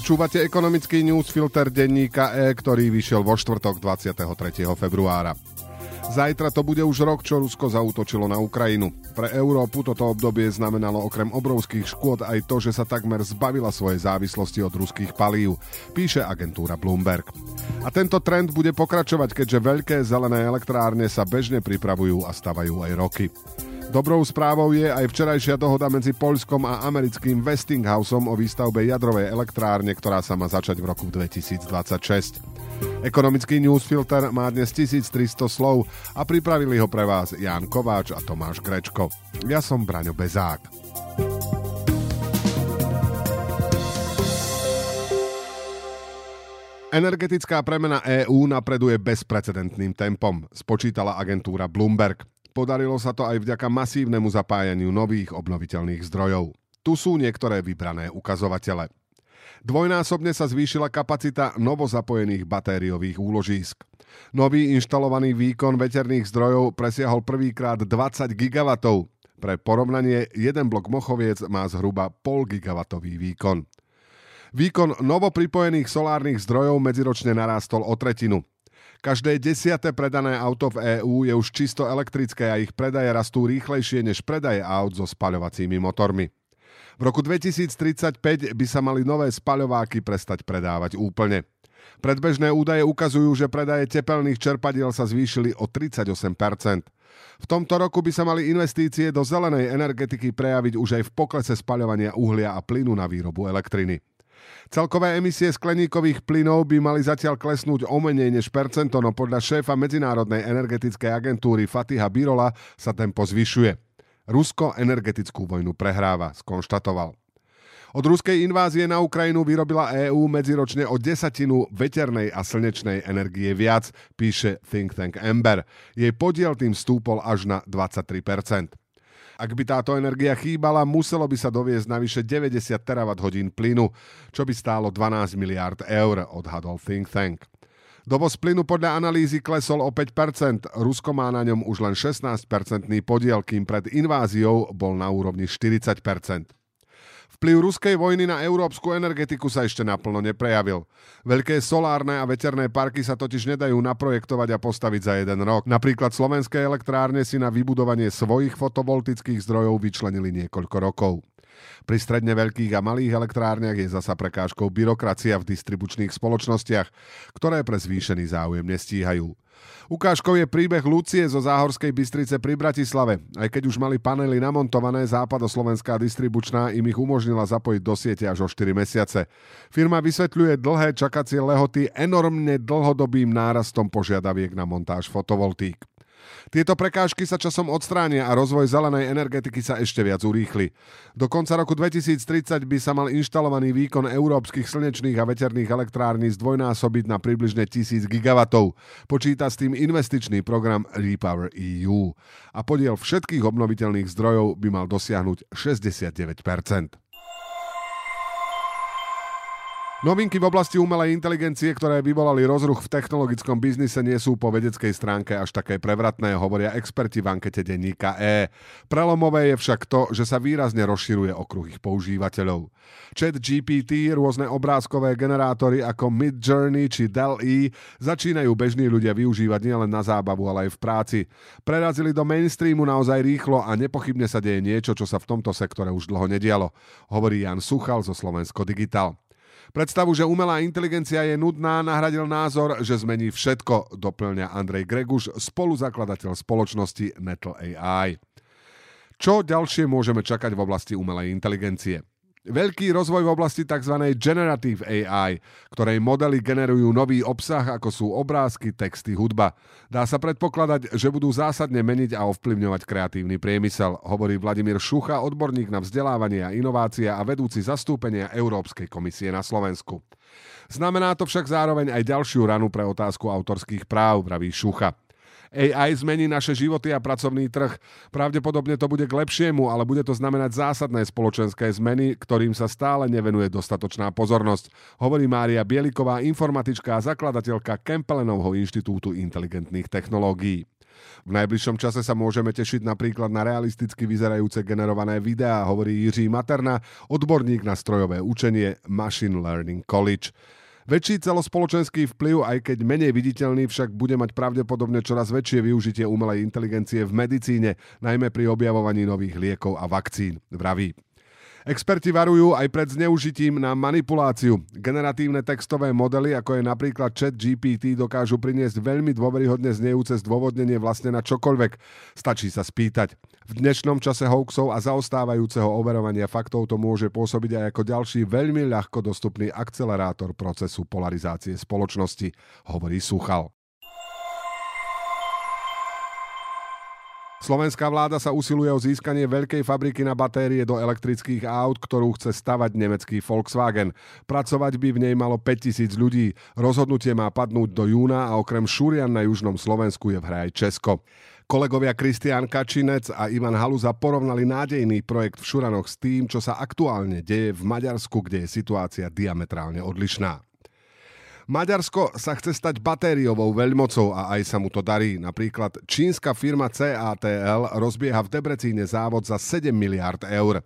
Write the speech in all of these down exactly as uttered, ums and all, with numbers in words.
Počúvate ekonomický newsfilter denníka E, ktorý vyšiel vo štvrtok dvadsiateho tretieho februára. Zajtra to bude už rok, čo Rusko zaútočilo na Ukrajinu. Pre Európu toto obdobie znamenalo okrem obrovských škôd aj to, že sa takmer zbavila svojej závislosti od ruských palív, píše agentúra Bloomberg. A tento trend bude pokračovať, keďže veľké zelené elektrárne sa bežne pripravujú a stavajú aj roky. Dobrou správou je aj včerajšia dohoda medzi Poľskom a americkým Westinghouseom o výstavbe jadrovej elektrárne, ktorá sa má začať v roku dvetisícdvadsaťšesť. Ekonomický newsfilter má dnes tisíctristo slov a pripravili ho pre vás Ján Kováč a Tomáš Grečko. Ja som Braňo Bezák. Energetická premena EÚ napreduje bezprecedentným tempom, spočítala agentúra Bloomberg. Podarilo sa to aj vďaka masívnemu zapájaniu nových obnoviteľných zdrojov. Tu sú niektoré vybrané ukazovatele. Dvojnásobne sa zvýšila kapacita novozapojených batériových úložísk. Nový inštalovaný výkon veterných zdrojov presiahol prvýkrát dvadsať gigawatov. Pre porovnanie, jeden blok Mochoviec má zhruba polgigawatový výkon. Výkon novopripojených solárnych zdrojov medziročne narástol o tretinu. Každé desiate predané auto v EÚ je už čisto elektrické a ich predaje rastú rýchlejšie než predaje aut so spaľovacími motormi. V roku dvetisíctridsaťpäť by sa mali nové spaľováky prestať predávať úplne. Predbežné údaje ukazujú, že predaje tepelných čerpadiel sa zvýšili o tridsaťosem percent. V tomto roku by sa mali investície do zelenej energetiky prejaviť už aj v poklese spaľovania uhlia a plynu na výrobu elektriny. Celkové emisie skleníkových plynov by mali zatiaľ klesnúť o menej než percento, no podľa šéfa Medzinárodnej energetickej agentúry Fatiha Birola sa tempo zvyšuje. Rusko energetickú vojnu prehráva, skonštatoval. Od ruskej invázie na Ukrajinu vyrobila EÚ medziročne o desatinu veternej a slnečnej energie viac, píše think tank Ember. Jej podiel tým stúpol až na dvadsaťtri percent. Ak by táto energia chýbala, muselo by sa doviezť navyše deväťdesiat terawatt hodín plynu, čo by stálo dvanásť miliárd eur, odhadol think tank. Dovoz plynu podľa analýzy klesol o päť percent, Rusko má na ňom už len šestnásť percentný podiel, kým pred inváziou bol na úrovni štyridsať percent. Vplyv ruskej vojny na európsku energetiku sa ešte naplno neprejavil. Veľké solárne a veterné parky sa totiž nedajú naprojektovať a postaviť za jeden rok. Napríklad slovenské elektrárne si na vybudovanie svojich fotovoltických zdrojov vyčlenili niekoľko rokov. Pri stredne veľkých a malých elektrárniach je zasa prekážkou byrokracia v distribučných spoločnostiach, ktoré pre zvýšený záujem nestíhajú. Ukážkou je príbeh Lucie zo Záhorskej Bystrice pri Bratislave. Aj keď už mali panely namontované, Západoslovenská distribučná im ich umožnila zapojiť do siete až o štyri mesiace. Firma vysvetľuje dlhé čakacie lehoty enormne dlhodobým nárastom požiadaviek na montáž fotovoltík. Tieto prekážky sa časom odstránia a rozvoj zelenej energetiky sa ešte viac urýchli. Do konca roku dvetisíctridsať by sa mal inštalovaný výkon európskych slnečných a veterných elektrární zdvojnásobiť na približne tisíc gigawatov. Počíta s tým investičný program REPowerEU a podiel všetkých obnoviteľných zdrojov by mal dosiahnuť šesťdesiatdeväť percent. Novinky v oblasti umelej inteligencie, ktoré vyvolali rozruch v technologickom biznise, nie sú po vedeckej stránke až také prevratné, hovoria experti v ankete denníka E. Prelomové je však to, že sa výrazne rozširuje okruh ich používateľov. ChatGPT, rôzne obrázkové generátory ako Midjourney či dall í začínajú bežní ľudia využívať nielen na zábavu, ale aj v práci. Prerazili do mainstreamu naozaj rýchlo a nepochybne sa deje niečo, čo sa v tomto sektore už dlho nedialo, hovorí Ján Suchal zo Slovensko Digital. Predstavu, že umelá inteligencia je nudná, nahradil názor, že zmení všetko, doplňa Andrej Greguš, spoluzakladateľ spoločnosti Metal á í. Čo ďalšie môžeme čakať v oblasti umelej inteligencie? Veľký rozvoj v oblasti tzv. Generative á í, ktorej modely generujú nový obsah, ako sú obrázky, texty, hudba. Dá sa predpokladať, že budú zásadne meniť a ovplyvňovať kreatívny priemysel, hovorí Vladimír Šucha, odborník na vzdelávanie a inovácie a vedúci zastúpenia Európskej komisie na Slovensku. Znamená to však zároveň aj ďalšiu ranu pre otázku autorských práv, vraví Šucha. á í zmení naše životy a pracovný trh. Pravdepodobne to bude k lepšiemu, ale bude to znamenať zásadné spoločenské zmeny, ktorým sa stále nevenuje dostatočná pozornosť, hovorí Mária Bieliková, informatička a zakladateľka Kempelenovho inštitútu inteligentných technológií. V najbližšom čase sa môžeme tešiť napríklad na realisticky vyzerajúce generované videá, hovorí Jiří Materna, odborník na strojové učenie Machine Learning College. Väčší celospoločenský vplyv, aj keď menej viditeľný, však bude mať pravdepodobne čoraz väčšie využitie umelej inteligencie v medicíne, najmä pri objavovaní nových liekov a vakcín, vraví. Experti varujú aj pred zneužitím na manipuláciu. Generatívne textové modely, ako je napríklad ChatGPT, dokážu priniesť veľmi dôveryhodne znejúce zdôvodnenie vlastne na čokoľvek. Stačí sa spýtať. V dnešnom čase hoaxov a zaostávajúceho overovania faktov to môže pôsobiť aj ako ďalší veľmi ľahko dostupný akcelerátor procesu polarizácie spoločnosti, hovorí Suchal. Slovenská vláda sa usiluje o získanie veľkej fabriky na batérie do elektrických aut, ktorú chce stavať nemecký Volkswagen. Pracovať by v nej malo päťtisíc ľudí. Rozhodnutie má padnúť do júna a okrem Šúrian na južnom Slovensku je v hre aj Česko. Kolegovia Kristián Kačinec a Ivan Haluza porovnali nádejný projekt v Šuranoch s tým, čo sa aktuálne deje v Maďarsku, kde je situácia diametrálne odlišná. Maďarsko sa chce stať batériovou veľmocou a aj sa mu to darí. Napríklad čínska firma C A T L rozbieha v Debrecíne závod za sedem miliárd eur.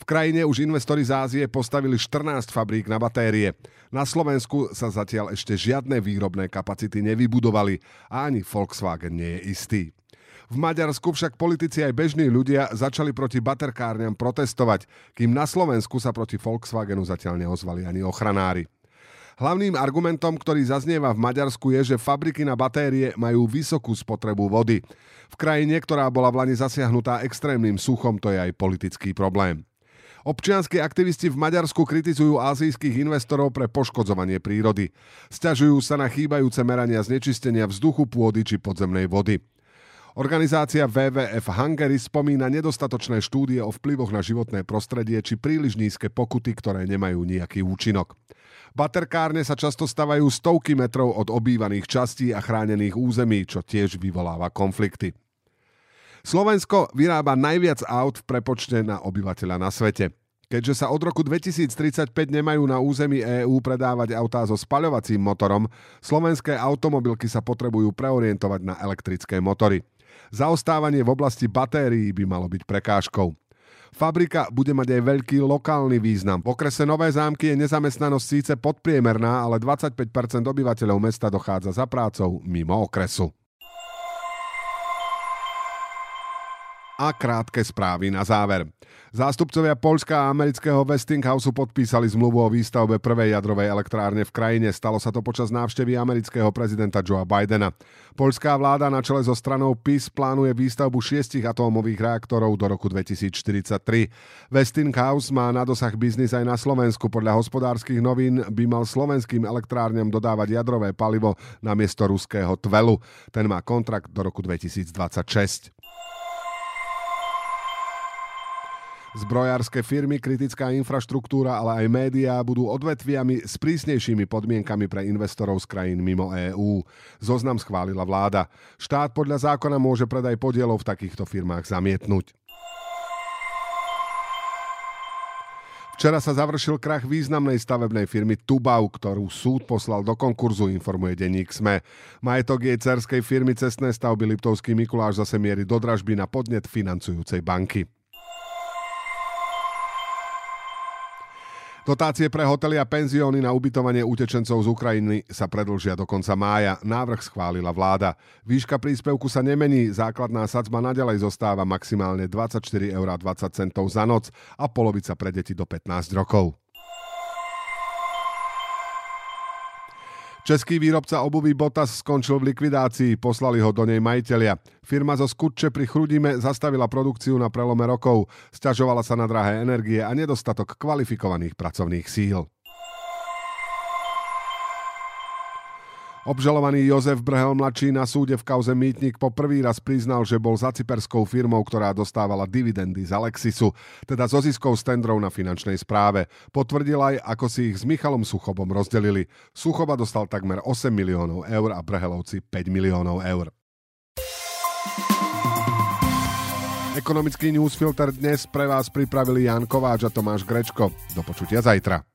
V krajine už investori z Ázie postavili štrnásť fabrík na batérie. Na Slovensku sa zatiaľ ešte žiadne výrobné kapacity nevybudovali a ani Volkswagen nie je istý. V Maďarsku však politici aj bežní ľudia začali proti baterkárňam protestovať, kým na Slovensku sa proti Volkswagenu zatiaľ neozvali ani ochranári. Hlavným argumentom, ktorý zaznieva v Maďarsku, je, že fabriky na batérie majú vysokú spotrebu vody. V krajine, ktorá bola vlani zasiahnutá extrémnym suchom, to je aj politický problém. Občianski aktivisti v Maďarsku kritizujú ázijských investorov pre poškodzovanie prírody. Sťažujú sa na chýbajúce merania znečistenia vzduchu, pôdy či podzemnej vody. Organizácia W W F Hungary spomína nedostatočné štúdie o vplyvoch na životné prostredie či príliš nízke pokuty, ktoré nemajú nejaký účinok. Baterkárne sa často stavajú stovky metrov od obývaných častí a chránených území, čo tiež vyvoláva konflikty. Slovensko vyrába najviac aut v prepočte na obyvateľa na svete. Keďže sa od roku dvetisíctridsaťpäť nemajú na území E Ú predávať autá so spaľovacím motorom, slovenské automobilky sa potrebujú preorientovať na elektrické motory. Zaostávanie v oblasti batérií by malo byť prekážkou. Fabrika bude mať aj veľký lokálny význam. V okrese Nové Zámky je nezamestnanosť síce podpriemerná, ale dvadsaťpäť percent obyvateľov mesta dochádza za prácou mimo okresu. A krátke správy na záver. Zástupcovia Poľska a amerického Westinghouse podpísali zmluvu o výstavbe prvej jadrovej elektrárne v krajine. Stalo sa to počas návštevy amerického prezidenta Joea Bidena. Poľská vláda na čele so stranou P I S plánuje výstavbu šiestich atómových reaktorov do roku dvetisícštyridsaťtri. Westinghouse má na dosah biznis aj na Slovensku. Podľa Hospodárskych novín by mal slovenským elektrárňam dodávať jadrové palivo namiesto ruského tvelu. Ten má kontrakt do roku dvetisícdvadsaťšesť. Zbrojárske firmy, kritická infraštruktúra, ale aj médiá budú odvetviami s prísnejšími podmienkami pre investorov z krajín mimo E Ú. Zoznam schválila vláda. Štát podľa zákona môže predaj podielov v takýchto firmách zamietnúť. Včera sa završil krach významnej stavebnej firmy Tubau, ktorú súd poslal do konkurzu, informuje denník SME. Majetok jej dcerskej firmy Cestné stavby Liptovský Mikuláš zase mierí do dražby na podnet financujúcej banky. Dotácie pre hotely a penzióny na ubytovanie utečencov z Ukrajiny sa predĺžia do konca mája. Návrh schválila vláda. Výška príspevku sa nemení, základná sadzba naďalej zostáva maximálne dvadsaťštyri eur dvadsať za noc a polovica pre deti do pätnásť rokov. Český výrobca obuvy Botas skončil v likvidácii, poslali ho do nej majitelia. Firma zo Skutče pri Chrudime zastavila produkciu na prelome rokov, sťažovala sa na drahé energie a nedostatok kvalifikovaných pracovných síl. Obžalovaný Jozef Brhel mladší na súde v kauze Mýtnik po prvý raz priznal, že bol za cyperskou firmou, ktorá dostávala dividendy z Alexisu, teda zo ziskov z tendrov na finančnej správe. Potvrdil aj, ako si ich s Michalom Suchobom rozdelili. Suchoba dostal takmer osem miliónov eur a Brhelovci päť miliónov eur. Ekonomický newsfilter dnes pre vás pripravili Ján Kováč a Tomáš Grečko. Do počutia zajtra.